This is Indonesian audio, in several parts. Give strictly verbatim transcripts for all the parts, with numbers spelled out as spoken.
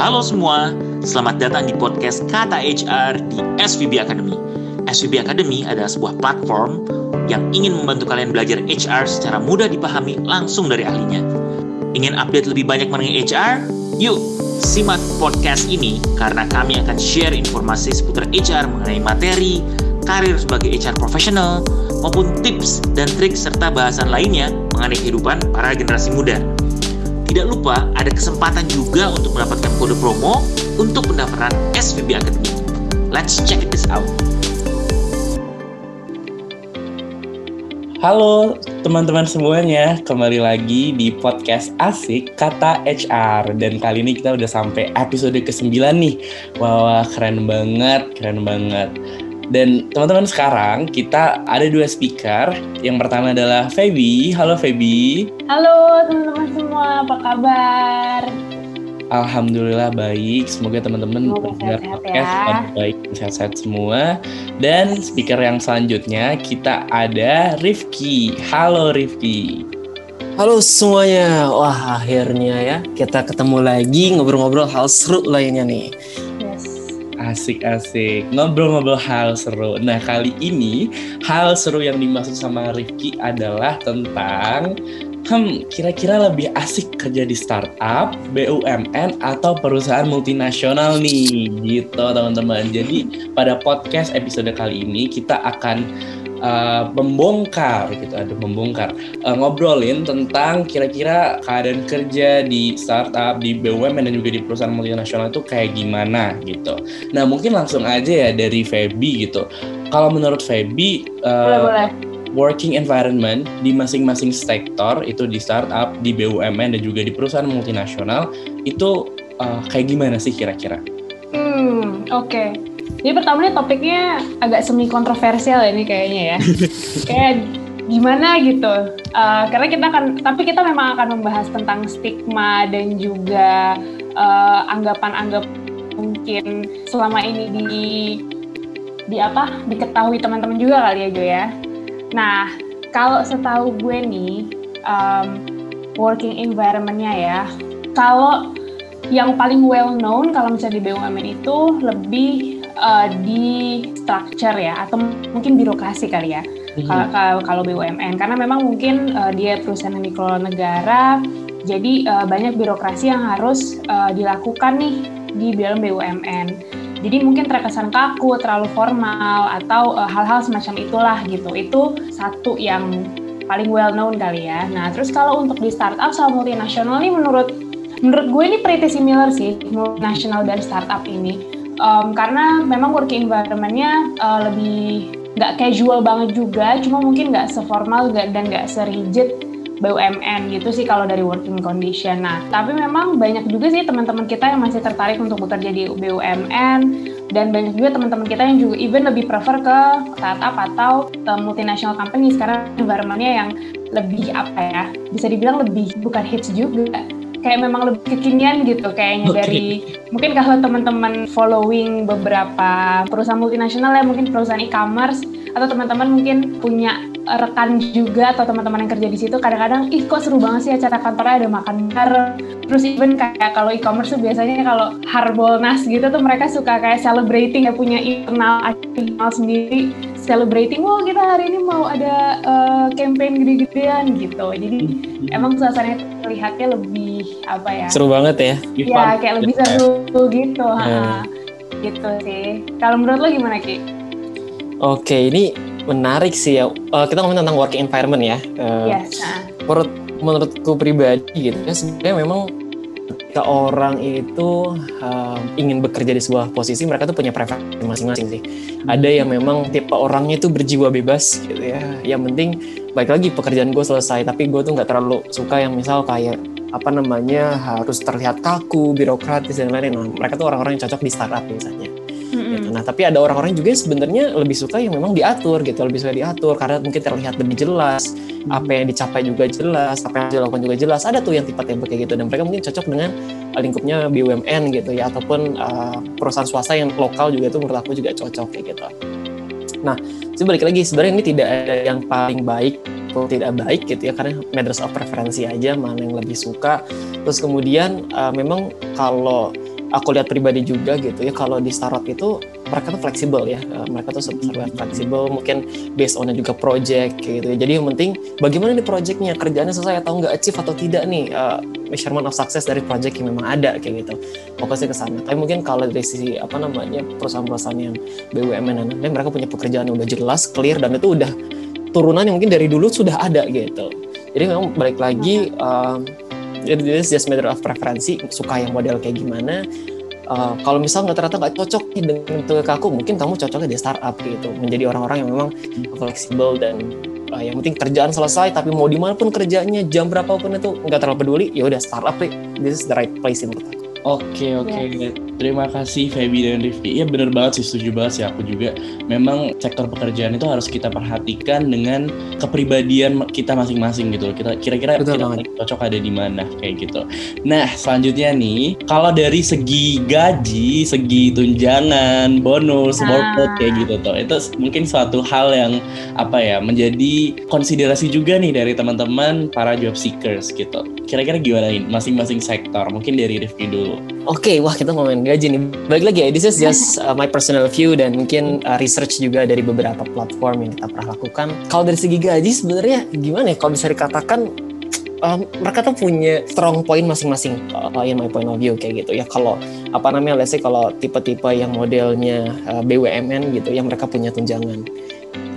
Halo semua, selamat datang di podcast Kata H R di S V B Academy. S V B Academy adalah sebuah platform yang ingin membantu kalian belajar H R secara mudah dipahami langsung dari ahlinya. Ingin update lebih banyak mengenai H R? Yuk, simak podcast ini karena kami akan share informasi seputar H R mengenai materi, karir sebagai H R profesional, maupun tips dan trik serta bahasan lainnya mengenai kehidupan para generasi muda. Tidak lupa, ada kesempatan juga untuk mendapatkan kode promo untuk pendaftaran S V B Academy. Let's check this out. Halo teman-teman semuanya, kembali lagi di podcast asik Kata H R. Dan kali ini kita udah sampai episode kesembilan nih. Wah, keren banget, keren banget. Dan teman-teman, sekarang kita ada dua speaker. Yang pertama adalah Feby. Halo Feby. Halo teman-teman semua, apa kabar? Alhamdulillah baik, semoga teman-teman mendengar podcast ya. Baik, sehat-sehat semua. Dan speaker yang selanjutnya kita ada Rifki. Halo Rifki. Halo semuanya, wah akhirnya ya kita ketemu lagi ngobrol-ngobrol hal seru lainnya nih. Asik-asik, ngobrol-ngobrol hal seru. Nah, kali ini hal seru yang dimaksud sama Rifki adalah tentang Hmm, kira-kira lebih asik kerja di startup, B U M N, atau perusahaan multinasional nih. Gitu teman-teman. Jadi pada podcast episode kali ini kita akan Uh, membongkar gitu, ada membongkar uh, ngobrolin tentang kira-kira keadaan kerja di startup, di B U M N dan juga di perusahaan multinasional itu kayak gimana gitu. Nah mungkin langsung aja ya dari Feby gitu. Kalau menurut Feby, uh, boleh, boleh. working environment di masing-masing sektor itu di startup, di B U M N dan juga di perusahaan multinasional itu uh, kayak gimana sih kira-kira? Hmm, oke. Okay. Jadi pertama nih topiknya agak semi kontroversial ini kayaknya ya. Kayak gimana gitu. Uh, karena kita akan, tapi kita memang akan membahas tentang stigma dan juga uh, anggapan-anggapan mungkin selama ini di di apa? Diketahui teman-teman juga kali ya, Jo ya. Nah, kalau setahu gue nih um, working environment-nya ya. Kalau yang paling well known kalau misalnya di B U M N itu lebih Uh, di structure ya, atau mungkin birokrasi kali ya, mm-hmm. kalau B U M N, karena memang mungkin uh, dia perusahaan mikro negara, jadi uh, banyak birokrasi yang harus uh, dilakukan nih di dalam B U M N, jadi mungkin terkesan kaku, terlalu formal, atau uh, hal-hal semacam itulah gitu. Itu satu yang paling well known kali ya. Nah terus kalau untuk di startup sama multinasional nih, menurut menurut gue ini pretty similar sih, multinasional dan startup ini. Um, karena memang working environment-nya uh, lebih nggak casual banget juga, cuma mungkin nggak seformal dan nggak serigid B U M N gitu sih kalau dari working condition. Nah, tapi memang banyak juga sih teman-teman kita yang masih tertarik untuk bekerja di B U M N, dan banyak juga teman-teman kita yang juga even lebih prefer ke startup atau multinational company. Sekarang environment-nya yang lebih apa ya, bisa dibilang lebih bukan hits juga. Kayak memang lebih kekinian gitu kayaknya, okay. Dari mungkin kalau teman-teman following beberapa perusahaan multinasional ya, mungkin perusahaan e-commerce, atau teman-teman mungkin punya rekan juga atau teman-teman yang kerja di situ, kadang-kadang ih kok seru banget sih acara kantornya, ada makan bareng. Terus even kayak kalau e-commerce tuh biasanya kalau Harbolnas gitu tuh mereka suka kayak celebrating ya, punya internal internal sendiri, celebrating, wow kita hari ini mau ada uh, campaign gede-gedean gitu. Jadi emang suasananya lihatnya lebih apa ya? Seru banget ya? Iya, kayak lebih seru gitu, yeah. Gitu sih. Kalau menurut lo gimana Ki? Oke, ini menarik sih ya. Uh, kita ngomongin tentang working environment ya. Uh, yes. Menurut menurutku pribadi gitu ya, sebenarnya memang ketika orang itu uh, ingin bekerja di sebuah posisi, mereka tuh punya preferensi masing-masing sih. Hmm. Ada yang memang tipe orangnya tuh berjiwa bebas gitu ya. Yang penting baik lagi pekerjaan gue selesai, tapi gue tuh nggak terlalu suka yang misal kayak apa namanya harus terlihat kaku, birokratis dan lain-lain. Nah, mereka tuh orang-orang yang cocok di startup misalnya. Mm-hmm. Gitu. Nah tapi ada orang-orang juga sebenarnya lebih suka yang memang diatur gitu, lebih suka diatur karena mungkin terlihat lebih jelas, mm-hmm. apa yang dicapai juga jelas, apa yang dilakukan juga jelas. Ada tuh yang tipe-tipe kayak gitu dan mereka mungkin cocok dengan lingkupnya B U M N gitu ya, ataupun uh, perusahaan swasta yang lokal juga itu menurut aku juga cocok kayak gitu. Nah, balik lagi sebenarnya ini tidak ada yang paling baik atau tidak baik gitu ya, karena matters of preferensi aja, mana yang lebih suka. Terus kemudian uh, memang kalau aku lihat pribadi juga gitu ya, kalau di startup itu mereka tuh fleksibel ya, mereka tuh serba fleksibel, mungkin based on juga project gitu ya. Jadi yang penting bagaimana nih projectnya, kerjaannya selesai atau nggak, achieve atau tidak nih, uh, measurement of success dari project yang memang ada kayak gitu, fokusnya ke sana. Tapi mungkin kalau dari sisi apa namanya perusahaan-perusahaan yang B U M N dan lain, mereka punya pekerjaan yang udah jelas, clear, dan itu udah turunan yang mungkin dari dulu sudah ada gitu. Jadi memang balik lagi, um, jadi just matter of preferensi, suka yang model kayak gimana. Uh, kalau misalnya ternyata nggak cocok dengan tuh ke aku, mungkin kamu cocoknya di startup gitu, menjadi orang-orang yang memang fleksibel dan uh, yang penting kerjaan selesai, tapi mau dimanapun kerjanya, jam berapapun itu nggak terlalu peduli. Ya udah startup deh, this is the right place menurut aku. Oke, oke. Yes. Terima kasih Feby dan Rifki. Iya benar banget sih, setuju banget sih aku juga. Memang sektor pekerjaan itu harus kita perhatikan dengan kepribadian kita masing-masing gitu loh. Kita kira-kira kita cocok ada di mana kayak gitu. Nah, selanjutnya nih, kalau dari segi gaji, segi tunjangan, bonus, bonus kayak gitu tuh. Itu mungkin suatu hal yang apa ya, menjadi konsiderasi juga nih dari teman-teman para job seekers gitu. Kira-kira gimana ini masing-masing sektor? Mungkin dari Rifki dulu. Oke, okay, wah kita ngomongin gaji nih. Balik lagi ya, this is just uh, my personal view dan mungkin uh, research juga dari beberapa platform yang kita pernah lakukan. Kalau dari segi gaji sebenarnya gimana ya, kalau bisa dikatakan um, mereka tuh punya strong point masing-masing uh, in my point of view kayak gitu ya. Kalau apa namanya, let's say kalau tipe-tipe yang modelnya uh, B U M N gitu yang mereka punya tunjangan.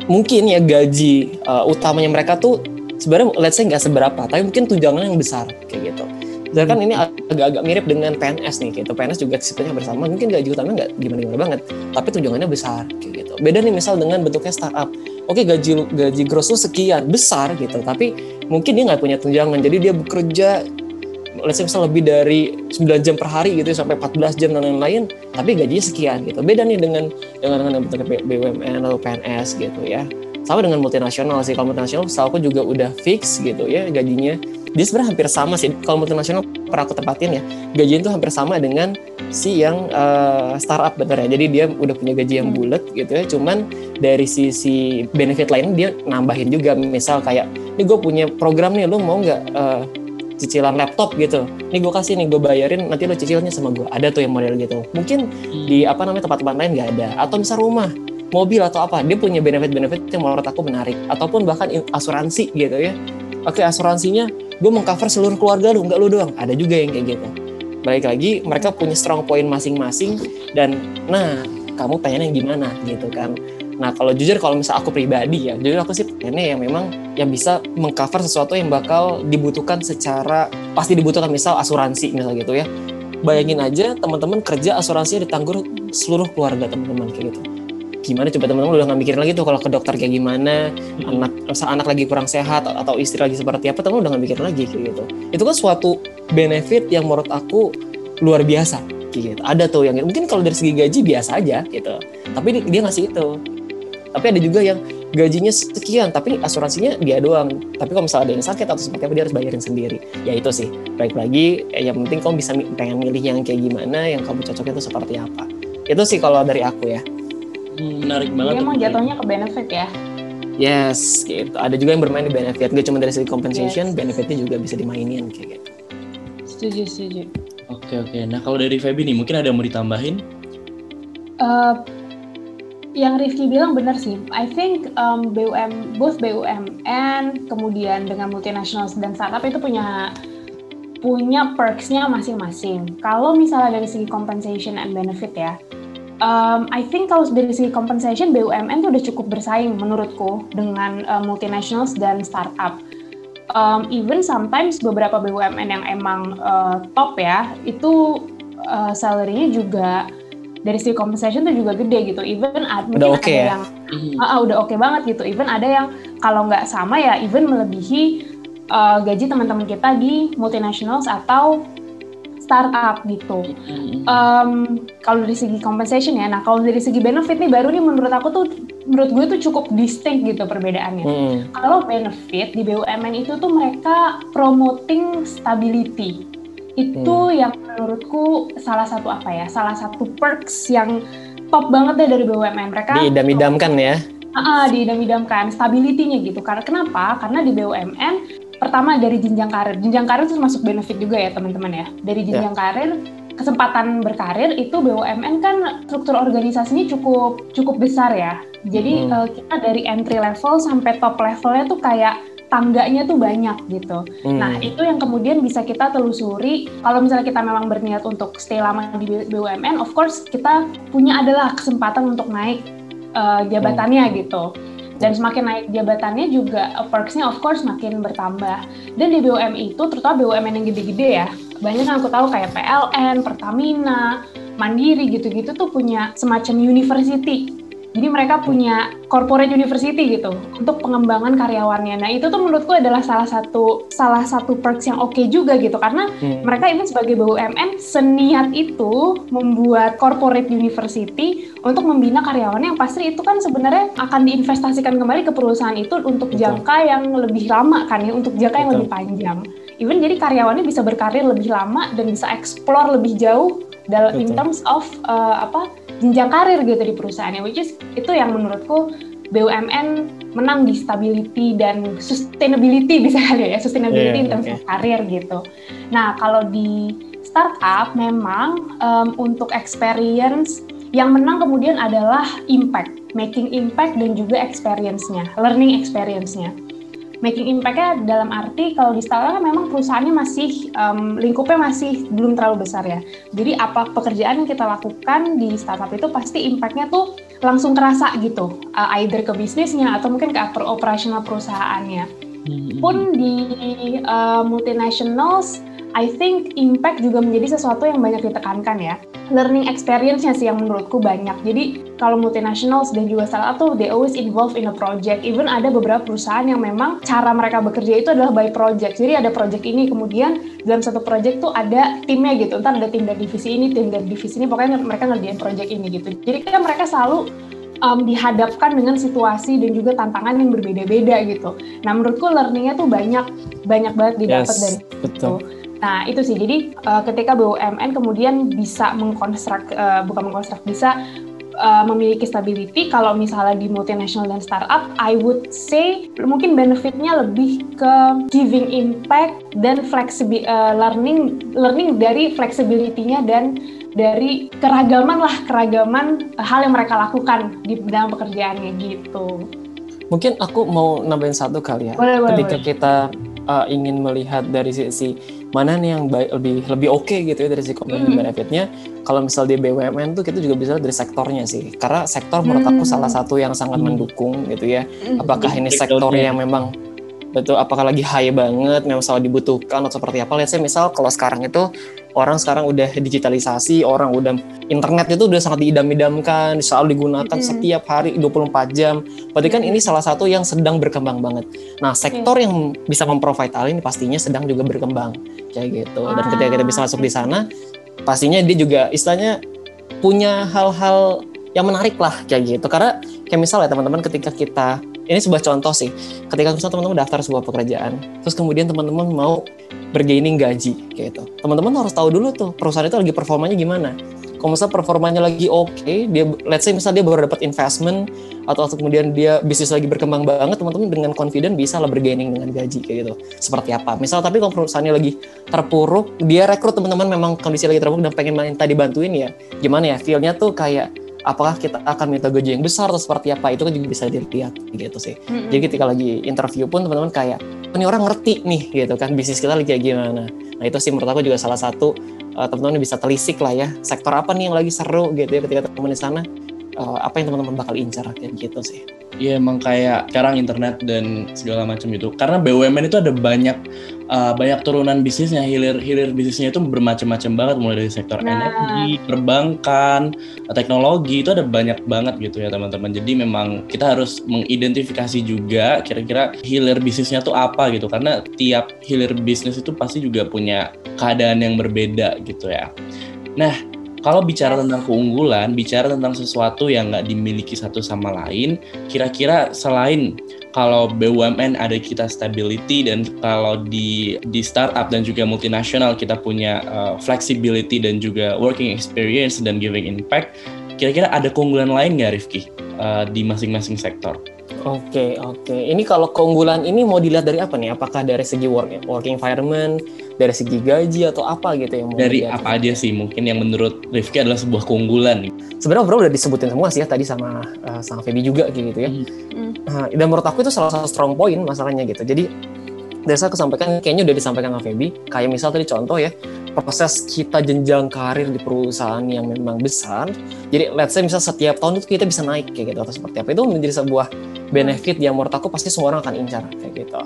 Mungkin ya gaji uh, utamanya mereka tuh sebenarnya let's say nggak seberapa, tapi mungkin tunjangan yang besar kayak gitu. Sedangkan ini agak-agak mirip dengan P N S nih gitu. P N S juga sistemnya bersama, mungkin gaji utamanya nggak gimana-gimana banget, tapi tunjangannya besar kayak gitu. Beda nih misal dengan bentuknya startup. Oke, gaji gaji gross lu sekian, besar gitu, tapi mungkin dia nggak punya tunjangan. Jadi dia bekerja let's say misal lebih dari sembilan jam per hari gitu sampai empat belas jam dan lain-lain, tapi gajinya sekian gitu. Beda nih dengan dengan dengan bentuknya B U M N atau P N S gitu ya. Sama dengan multinasional sih. Kalau multinasional aku juga udah fix gitu ya gajinya. Dia sebenarnya hampir sama sih. Kalau multinasional pernah aku tempatin ya, gajinya itu hampir sama dengan si yang uh, startup bener ya. Jadi dia udah punya gaji yang bulat gitu ya. Cuman dari sisi benefit lain dia nambahin juga. Misal kayak, ini gue punya program nih, lo mau nggak uh, cicilan laptop gitu? Ini gue kasih nih, gue bayarin, nanti lo cicilnya sama gue. Ada tuh yang model gitu. Mungkin di apa namanya tempat-tempat lain nggak ada. Atau misal rumah, mobil atau apa, dia punya benefit-benefit yang menurut aku menarik. Ataupun bahkan asuransi gitu ya. Oke, asuransinya gue meng-cover seluruh keluarga lu, enggak lu doang. Ada juga yang kayak gitu. Balik lagi, mereka punya strong point masing-masing dan nah, kamu pengennya yang gimana gitu kan. Nah, kalau jujur kalau misal aku pribadi ya, jujur aku sih pengennya yang memang yang bisa meng-cover sesuatu yang bakal dibutuhkan secara pasti dibutuhkan, misal asuransi misal gitu ya. Bayangin aja teman-teman kerja asuransinya ditanggung seluruh keluarga teman-teman kayak gitu. Gimana coba teman-teman udah nggak mikirin lagi tuh kalau ke dokter kayak gimana, anak misal anak lagi kurang sehat atau istri lagi seperti apa, teman-teman udah nggak mikirin lagi kayak gitu. Itu kan suatu benefit yang menurut aku luar biasa kayak gitu. Ada tuh yang mungkin kalau dari segi gaji biasa aja gitu, tapi dia ngasih itu. Tapi ada juga yang gajinya sekian tapi asuransinya dia doang, tapi kalau misalnya ada yang sakit atau seperti apa dia harus bayarin sendiri. Ya itu sih, baik lagi yang penting kamu bisa pengen milih yang kayak gimana, yang kamu cocoknya itu seperti apa. Itu sih kalau dari aku ya. Hmm, menarik banget. Dia emang jatuhnya ke benefit ya? Yes, gitu. Ada juga yang bermain di benefit. Gak cuma dari segi compensation, yes. Benefitnya juga bisa dimainin kayak gitu. Setuju, setuju. Oke, oke. Nah kalau dari Feby nih, mungkin ada yang mau ditambahin? Uh, yang Rifki bilang benar sih. I think um, B U M, both B U M N, kemudian dengan multinational dan startup itu punya punya perks-nya masing-masing. Kalau misalnya dari segi compensation and benefit ya. Um, I think kalau dari segi compensation B U M N tuh udah cukup bersaing menurutku dengan uh, multinationals dan startup. Um, even sometimes beberapa B U M N yang emang uh, top ya, itu uh, salary-nya juga dari segi compensation tuh juga gede gitu. Even ad, mungkin okay ada ya? Yang uh, uh, udah oke okay banget gitu. Even ada yang kalau nggak sama ya, even melebihi uh, gaji teman-teman kita di multinationals atau startup gitu. Um, kalau dari segi compensation ya, nah kalau dari segi benefit nih baru nih menurut aku tuh, menurut gue tuh cukup distinct gitu perbedaannya. Hmm. Kalau benefit di B U M N itu tuh mereka promoting stability. Itu hmm. yang menurutku salah satu apa ya, salah satu perks yang top banget deh dari B U M N. Mereka diidam-idamkan ya? Iya, uh, diidam-idamkan stability-nya gitu. Karena kenapa? Karena di B U M N pertama dari jenjang karir, jenjang karir itu masuk benefit juga ya teman-teman ya. Dari jenjang yeah. karir kesempatan berkarir itu B U M N kan struktur organisasinya cukup cukup besar ya. Jadi hmm. kita dari entry level sampai top levelnya tuh kayak tangganya tuh banyak gitu. Hmm. Nah itu yang kemudian bisa kita telusuri. Kalau misalnya kita memang berniat untuk stay lama di B U M N, of course kita punya adalah kesempatan untuk naik uh, jabatannya hmm. gitu. Dan semakin naik jabatannya juga perks-nya of course makin bertambah. Dan di B U M N itu, terutama B U M N yang gede-gede ya, banyak yang aku tahu kayak P L N, Pertamina, Mandiri gitu-gitu tuh punya semacam university. Jadi mereka punya corporate university gitu untuk pengembangan karyawannya. Nah itu tuh menurutku adalah salah satu salah satu perks yang oke okay juga gitu, karena hmm. mereka ini sebagai B U M N seniat itu membuat corporate university untuk membina karyawannya yang pasti itu kan sebenarnya akan diinvestasikan kembali ke perusahaan itu untuk Betul. jangka yang lebih lama kan ya, untuk jangka Betul. yang lebih panjang. Even jadi karyawannya bisa berkarir lebih lama dan bisa eksplor lebih jauh dalam in terms of uh, apa? jenjang karir gitu di perusahaannya, which is itu yang menurutku B U M N menang di stability dan sustainability, bisa kali ya, sustainability yeah, in terms okay. of karir gitu. Nah kalau di startup memang um, untuk experience yang menang kemudian adalah impact, making impact dan juga experience-nya, learning experience-nya. Making impact-nya dalam arti kalau di startup memang perusahaannya masih, um, lingkupnya masih belum terlalu besar ya. Jadi apa pekerjaan yang kita lakukan di startup itu pasti impact-nya tuh langsung kerasa gitu. Uh, either ke bisnisnya atau mungkin ke operasional perusahaannya. Mm-hmm. Pun di uh, multinationals, I think impact juga menjadi sesuatu yang banyak ditekankan ya. Learning experience-nya sih yang menurutku banyak. Jadi kalau multinationals dan juga startup tuh they always involved in a project. Even ada beberapa perusahaan yang memang cara mereka bekerja itu adalah by project. Jadi ada project ini, kemudian dalam satu project tuh ada timnya gitu. Ntar ada tim dari divisi ini, tim dari divisi ini, pokoknya mereka ngerjain project ini gitu. Jadi kan mereka selalu um, dihadapkan dengan situasi dan juga tantangan yang berbeda-beda gitu. Nah menurutku learning-nya tuh banyak, banyak banget didapat yes, dari betul. Itu. Nah itu sih, jadi uh, ketika B U M N kemudian bisa mengkonstruk, uh, bukan mengkonstruk, bisa uh, memiliki stability. Kalau misalnya di multinational dan startup, I would say mungkin benefitnya lebih ke giving impact dan flexibi- uh, learning, learning dari flexibility-nya dan dari keragaman lah, keragaman hal yang mereka lakukan di dalam pekerjaannya gitu. Mungkin aku mau nambahin satu kali ya, boleh, ketika boleh. kita uh, ingin melihat dari sisi mana nih yang baik, lebih lebih oke okay gitu ya dari sisi company mm-hmm. benefitnya. Kalau misal di B U M N tuh kita juga bisa lihat dari sektornya sih, karena sektor mm-hmm. menurut aku salah satu yang sangat mm-hmm. mendukung gitu ya. Apakah mm-hmm. ini sektornya yang memang betul, apakah lagi high banget, memang selalu dibutuhkan atau seperti apa. Lihat saya misal kalau sekarang itu orang sekarang udah digitalisasi, orang udah internet itu udah sangat diidam-idamkan, selalu digunakan mm-hmm. setiap hari dua puluh empat jam. Berarti kan ini salah satu yang sedang berkembang banget. Nah sektor mm-hmm. yang bisa memprovide hal ini pastinya sedang juga berkembang kayak gitu. Dan ketika kita bisa masuk di sana, pastinya dia juga istilahnya punya hal-hal yang menarik lah kayak gitu. Karena kayak misalnya teman-teman ketika kita, ini sebuah contoh sih, ketika misalnya teman-teman daftar sebuah pekerjaan, terus kemudian teman-teman mau bergaining gaji kayak gitu. Teman-teman harus tahu dulu tuh perusahaan itu lagi performanya gimana. Kalau misalnya performanya lagi oke, okay, dia let's say misalnya dia baru dapat investment atau kemudian dia bisnis lagi berkembang banget, teman-teman dengan confident bisa lah bergaining dengan gaji kayak gitu. Seperti apa? Misal tapi kalau perusahaannya lagi terpuruk, dia rekrut teman-teman memang kondisi lagi terpuruk dan pengen minta dibantuin ya. Gimana ya? Feel-nya tuh kayak apakah kita akan minta gaji yang besar atau seperti apa? Itu kan juga bisa dilihat gitu sih. Mm-hmm. Jadi ketika lagi interview pun teman-teman kayak ini orang ngerti nih gitu kan bisnis kita lagi kayak gimana. Nah itu sih menurut aku juga salah satu Uh, teman-teman bisa telisik lah ya, sektor apa nih yang lagi seru gitu ya ketika teman-teman di sana, uh, apa yang teman-teman bakal incar gitu sih. Iya emang kayak sekarang internet dan segala macam itu, karena B U M N itu ada banyak uh, banyak turunan bisnisnya, hilir-hilir bisnisnya itu bermacam-macam banget, mulai dari sektor nah. energi, perbankan, teknologi, itu ada banyak banget gitu ya teman-teman. Jadi memang kita harus mengidentifikasi juga kira-kira hilir bisnisnya tuh apa gitu, karena tiap hilir bisnis itu pasti juga punya keadaan yang berbeda gitu ya. Nah kalau bicara tentang keunggulan, bicara tentang sesuatu yang nggak dimiliki satu sama lain, kira-kira selain kalau B U M N ada kita stability dan kalau di di startup dan juga multinasional kita punya uh, flexibility dan juga working experience dan giving impact, kira-kira ada keunggulan lain nggak Rifki uh, di masing-masing sektor? Oke, oke. Ini kalau keunggulan ini mau dilihat dari apa nih? Apakah dari segi work, working environment, dari segi gaji atau apa gitu yang dari mungkin, apa ya, aja sih mungkin yang menurut Rifki adalah sebuah keunggulan. Sebenarnya bro udah disebutin semua sih ya tadi sama uh, sama Feby juga gitu ya. Mm. Nah, dan menurut aku itu salah satu strong point masalahnya gitu. Jadi dari saya kesampaikan kayaknya udah disampaikan sama Feby. Kayak misal tadi contoh ya, proses kita jenjang karir di perusahaan yang memang besar, jadi let's say misal setiap tahun itu kita bisa naik kayak gitu atau seperti apa, itu menjadi sebuah benefit yang menurut aku pasti semua orang akan incar kayak gitu.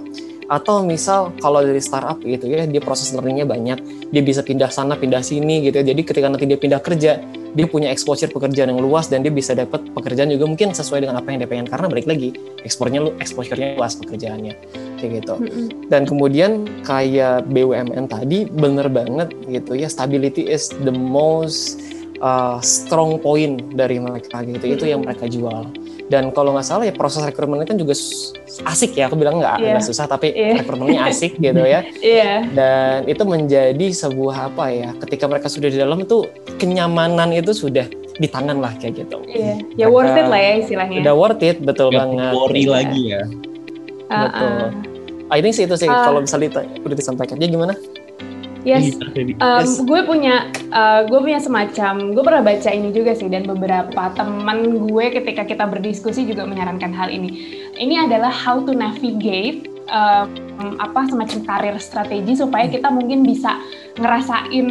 Atau misal kalau dari startup gitu ya, dia proses learningnya banyak, dia bisa pindah sana pindah sini gitu ya, jadi ketika nanti dia pindah kerja dia punya exposure pekerjaan yang luas dan dia bisa dapat pekerjaan juga mungkin sesuai dengan apa yang dia pengen, karena balik lagi ekspornya lu exposure-nya luas pekerjaannya kayak gitu. Mm-hmm. Dan kemudian kayak B U M N tadi bener banget gitu ya, stability is the most uh, strong point dari mereka gitu. Mm-hmm. Itu yang mereka jual. Dan kalau nggak salah ya proses rekrutmennya kan juga asik ya, aku bilang nggak yeah. susah tapi yeah. rekrutmennya asik gitu ya. Yeah. Dan itu menjadi sebuah apa ya, ketika mereka sudah di dalam tuh kenyamanan itu sudah di tangan lah kayak gitu. Yeah. Ya maka, worth it lah ya istilahnya. Udah worth it, betul ya, banget. Worry ya. lagi ya. Betul. Uh, uh. I think sih itu sih uh. kalau misalnya udah disampaikan. Dia gimana? Yes, um, gue punya uh, gue punya semacam, gue pernah baca ini juga sih, dan beberapa teman gue ketika kita berdiskusi juga menyarankan hal ini. Ini adalah how to navigate um, apa semacam karir strategi supaya kita mungkin bisa ngerasain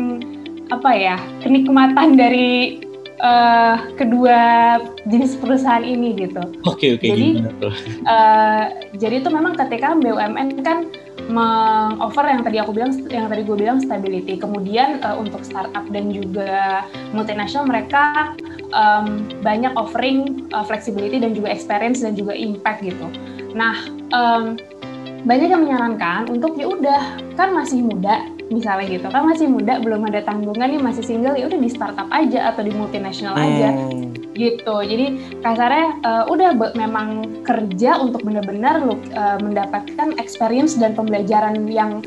apa ya, kenikmatan dari uh, kedua jenis perusahaan ini gitu. Oke okay, oke. Okay, jadi uh, jadi itu memang ketika B U M N kan meng-offer yang tadi aku bilang, yang tadi gue bilang stability. Kemudian uh, untuk startup dan juga multinational mereka um, banyak offering uh, flexibility dan juga experience dan juga impact gitu. Nah, um, banyak yang menyarankan untuk ya udah kan masih muda misalnya gitu, kan masih muda belum ada tanggungan nih, masih single, ya udah di startup aja atau di multinational aja. Hmm. Gitu, jadi kasarnya uh, udah be- memang kerja untuk benar-benar lu uh, mendapatkan experience dan pembelajaran yang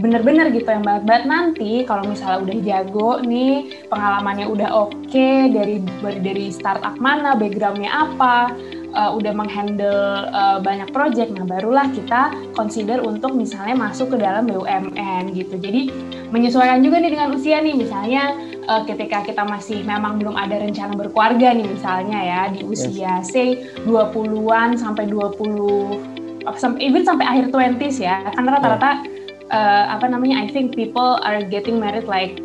benar-benar gitu, yang banget-banget. Nanti kalau misalnya udah jago nih, pengalamannya udah oke, okay, dari dari startup mana, backgroundnya apa, uh, udah menghandle uh, banyak project, nah barulah kita consider untuk misalnya masuk ke dalam B U M N gitu. Jadi menyesuaikan juga nih dengan usia nih, misalnya uh, ketika kita masih memang belum ada rencana berkeluarga nih misalnya ya, di usia yes. say dua puluhan sampai dua puluh sampai even sampai akhir twenties ya, karena rata-rata yeah. Uh, apa namanya, I think people are getting married like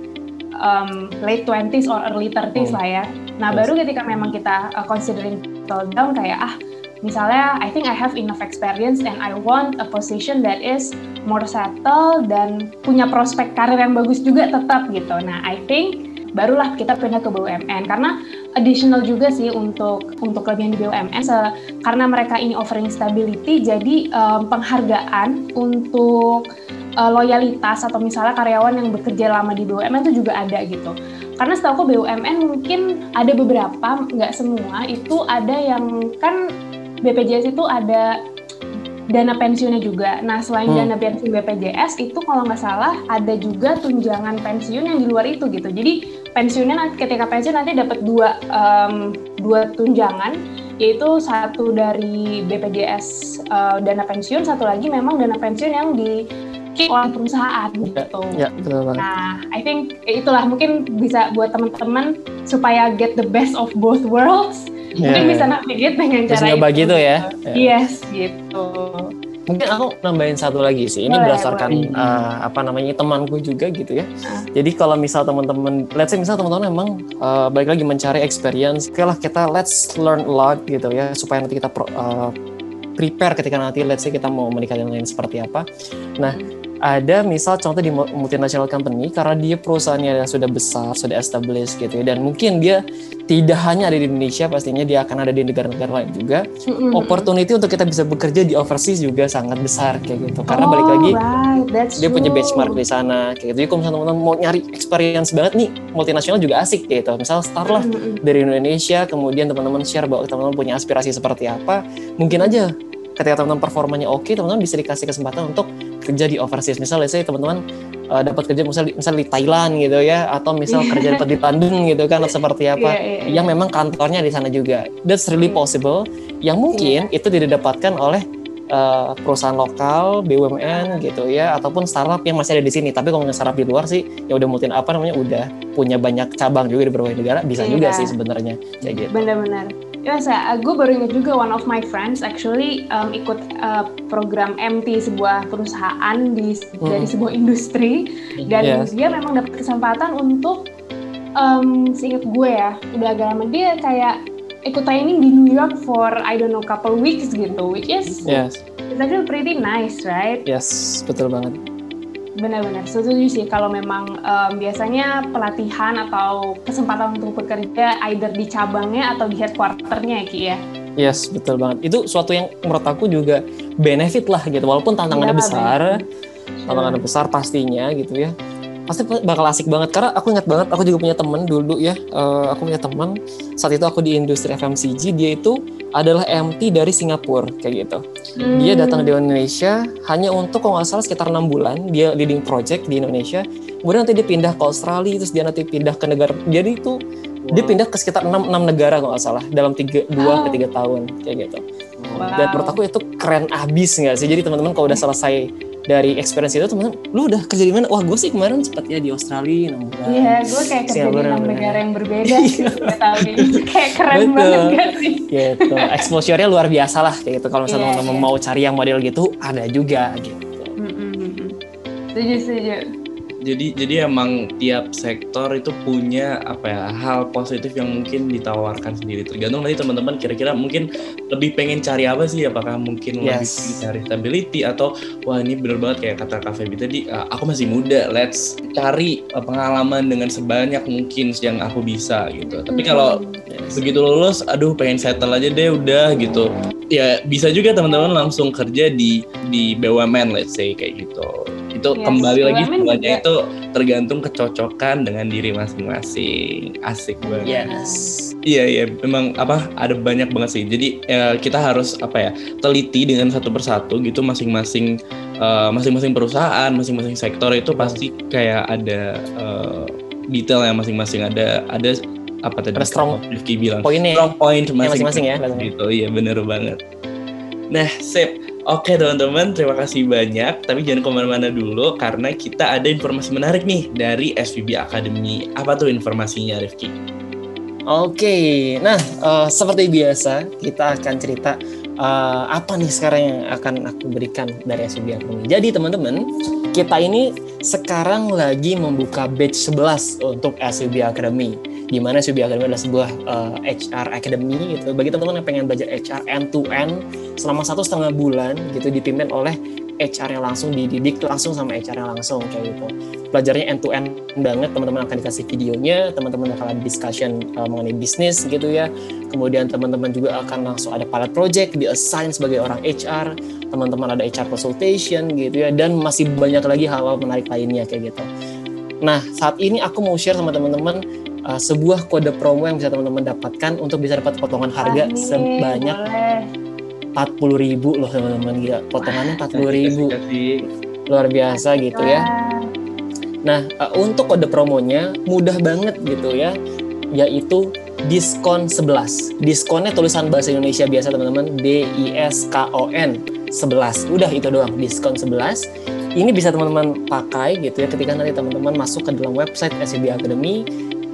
um, late twenties or early thirties oh. lah ya. Nah yes. baru ketika memang kita uh, considering settle down kayak ah misalnya I think I have enough experience and I want a position that is more settled dan punya prospek karir yang bagus juga tetap gitu. Nah I think barulah kita pindah ke B U M N, karena additional juga sih untuk untuk kelebihan di B U M N se- karena mereka ini offering stability, jadi um, penghargaan untuk uh, loyalitas atau misalnya karyawan yang bekerja lama di B U M N itu juga ada gitu. Karena setahu aku B U M N mungkin ada beberapa, nggak semua, itu ada yang kan B P J S itu ada dana pensiunnya juga. Nah selain hmm. dana pensiun B P J S itu kalau nggak salah ada juga tunjangan pensiun yang di luar itu gitu. Jadi pensiunnya nanti, ketika pensiun nanti dapat dua um, dua tunjangan, yaitu satu dari B P J S uh, dana pensiun, satu lagi memang dana pensiun yang di keep oleh perusahaan gitu. Ya, betul. Nah I think itulah mungkin bisa buat teman-teman supaya get the best of both worlds. Mungkin yeah. bisa navigate dengan terus cara itu. Bagi itu ya. Yes, gitu. Mungkin aku nambahin satu lagi sih. Ini boleh, berdasarkan boleh. Uh, apa namanya temanku juga gitu ya. Uh. Jadi kalau misal teman-teman, let's say misal teman-teman emang uh, balik lagi mencari experience, oke lah kita let's learn a lot gitu ya, supaya nanti kita pro, uh, prepare ketika nanti let's say kita mau menikah dan lain seperti apa. Nah, ada misal contoh di multinational company, karena dia perusahaannya sudah besar, sudah established gitu ya, dan mungkin dia tidak hanya ada di Indonesia, pastinya dia akan ada di negara-negara lain juga. Mm-hmm. Opportunity untuk kita bisa bekerja di overseas juga sangat besar kayak gitu, karena oh, balik lagi right. That's dia true. Punya benchmark di sana kayak gitu. Jadi kalau misalnya teman-teman mau nyari experience banget nih, multinational juga asik kayak gitu. Misal start lah mm-hmm. dari Indonesia, kemudian teman-teman share bahwa teman-teman punya aspirasi seperti apa, mungkin aja ketika teman-teman performanya oke, okay, teman-teman bisa dikasih kesempatan untuk kerja di overseas. Misalnya saya teman-teman uh, dapat kerja misalnya misal di Thailand gitu ya, atau misal yeah. kerja dapat di London gitu kan, atau seperti apa yeah, yeah, yeah. yang memang kantornya di sana juga. That's really possible. Yang mungkin yeah. itu tidak didapatkan oleh uh, perusahaan lokal, B U M N gitu ya, ataupun startup yang masih ada di sini. Tapi kalau startup di luar sih ya udah multi apa namanya udah punya banyak cabang juga di berbagai negara, bisa yeah. juga sih sebenarnya kayak gitu. Benar-benar. Ya, saya, gue baru ingat juga one of my friends actually um, ikut uh, program M T sebuah perusahaan di, hmm. dari sebuah industri dan yeah. dia memang dapat kesempatan untuk um, seingat gue ya, udah agak lama dia kayak ikut training di New York for I don't know couple weeks gitu, which is yes. it's actually pretty nice, right? Yes, betul banget. Benar-benar setuju sih kalau memang um, biasanya pelatihan atau kesempatan untuk bekerja either di cabangnya atau di headquarternya ya Ki ya. Yes, betul banget. Itu suatu yang menurut aku juga benefit lah gitu, walaupun tantangannya ya, besar sure. tantangannya besar pastinya gitu ya, pasti bakal asik banget. Karena aku ingat banget, aku juga punya teman dulu ya, uh, aku punya teman saat itu aku di industri F M C G, dia itu adalah M T dari Singapura kayak gitu. hmm. Dia datang di Indonesia hanya untuk kalau nggak salah sekitar enam bulan, dia leading project di Indonesia, kemudian nanti dia pindah ke Australia, terus dia nanti pindah ke negara, jadi itu wow. dia pindah ke sekitar enam negara kalau nggak salah dalam dua ke tiga tahun kayak gitu. wow. Dan menurut aku itu keren abis nggak sih. Jadi teman-teman kalau udah selesai dari experience itu, teman-teman, lu udah kerja di mana? Wah, gue sih kemarin sempat ya di Australia enam bulan. Iya, gue kayak kerja di negara yang berbeda sih, nggak tahu nih. Kayak keren betul. Banget gak sih? Gitu, exposure-nya luar biasa lah kayak gitu. Kalau misalnya yeah, yeah. mau cari yang model gitu, ada juga gitu. Setuju, setuju. Jadi, jadi emang tiap sektor itu punya apa ya, hal positif yang mungkin ditawarkan sendiri. Tergantung nanti teman-teman kira-kira mungkin lebih pengen cari apa sih? Apakah mungkin yes. lebih cari stability atau wah ini benar banget kayak kata Kak Feby tadi, aku masih muda, let's cari pengalaman dengan sebanyak mungkin yang aku bisa gitu. Tapi kalau yes. begitu lulus, aduh pengen settle aja deh udah gitu. Ya bisa juga teman-teman langsung kerja di di B U M N let's say kayak gitu. Itu yes, kembali lagi semuanya itu tergantung kecocokan dengan diri masing-masing. Asik banget. Yes. Iya iya, memang apa ada banyak banget sih. Jadi eh, kita harus apa ya teliti dengan satu persatu gitu masing-masing eh, masing-masing perusahaan, masing-masing sektor itu pasti kayak ada eh, detailnya masing-masing, ada ada apa tadi ada strong Rifki bilang poinnya, strong point masing-masing ya gitu. Iya benar banget. Nah, sip. Oke teman-teman, terima kasih banyak. Tapi jangan kemana-mana dulu, karena kita ada informasi menarik nih dari S V B Academy. Apa tuh informasinya, Rifki? Oke, nah uh, seperti biasa kita akan cerita uh, apa nih sekarang yang akan aku berikan dari S V B Academy. Jadi teman-teman, kita ini sekarang lagi membuka batch sebelas untuk S V B Academy, di mana S V B Academy adalah sebuah uh, H R Academy gitu. Bagi teman-teman yang pengen belajar H R end-to-end selama satu setengah bulan gitu, dipimpin oleh H R yang langsung, dididik langsung sama H R yang langsung kayak gitu. Belajarnya end-to-end banget, teman-teman akan dikasih videonya, teman-teman akan discussion uh, mengenai bisnis gitu ya. Kemudian teman-teman juga akan langsung ada pilot project, di-assign sebagai orang H R, teman-teman ada H R consultation gitu ya, dan masih banyak lagi hal-hal menarik lainnya kayak gitu. Nah, saat ini aku mau share sama teman-teman Uh, sebuah kode promo yang bisa teman-teman dapatkan untuk bisa dapat potongan harga Amin, sebanyak empat puluh ribu loh teman-teman, gila potongannya empat puluh ribu luar biasa gitu ya. Nah uh, untuk kode promonya mudah banget gitu ya, yaitu diskon sebelas. Diskonnya tulisan bahasa Indonesia biasa teman-teman, D I S K O N sebelas, udah itu doang, diskon sebelas. Ini bisa teman-teman pakai gitu ya ketika nanti teman-teman masuk ke dalam website S V B Academy,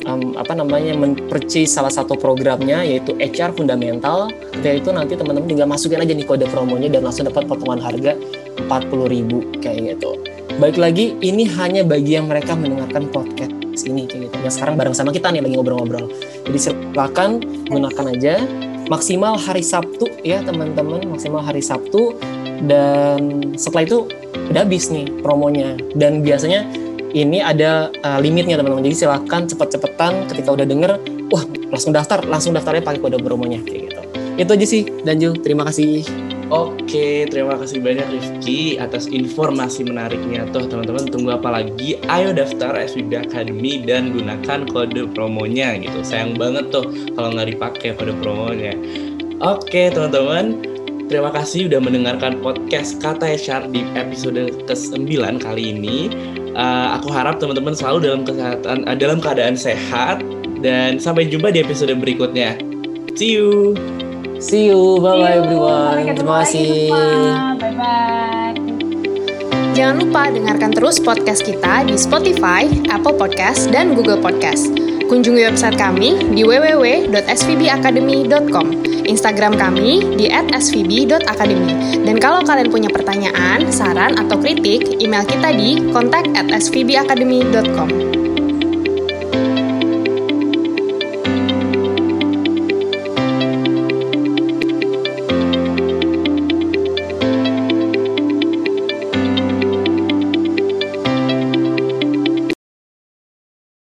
um, apa namanya men-purchase salah satu programnya yaitu H R Fundamental. Ketika itu nanti teman-teman tinggal masukin aja nih kode promonya dan langsung dapat potongan harga empat puluh ribu kayak gitu. Baik lagi, ini hanya bagi yang mereka mendengarkan podcast ini kayak gitu. Yang sekarang bareng sama kita nih lagi ngobrol-ngobrol. Jadi silakan gunakan aja, maksimal hari Sabtu ya teman-teman, maksimal hari Sabtu. Dan setelah itu udah habis nih promonya, dan biasanya ini ada uh, limitnya teman-teman, jadi silakan cepet-cepetan ketika udah denger, wah langsung daftar, langsung daftarnya pakai kode promonya kayak gitu. Itu aja sih Danju, terima kasih. Oke, terima kasih banyak Rifki atas informasi menariknya tuh teman-teman. Tunggu apa lagi? Ayo daftar S V B Academy dan gunakan kode promonya gitu. Sayang banget tuh kalau nggak dipakai kode promonya. Oke teman-teman, terima kasih udah mendengarkan podcast Kata H R di episode kesembilan kali ini. Uh, aku harap teman-teman selalu dalam kesehatan, uh, dalam keadaan sehat, dan sampai jumpa di episode berikutnya. See you. See you, bye-bye everyone. Terima kasih. Bye-bye. Jangan lupa dengarkan terus podcast kita di Spotify, Apple Podcast, dan Google Podcast. Kunjungi website kami di w w w dot s v b academy dot com, Instagram kami di at s v b dot academy. Dan kalau kalian punya pertanyaan, saran, atau kritik, email kita di kontak at s v b academy dot com.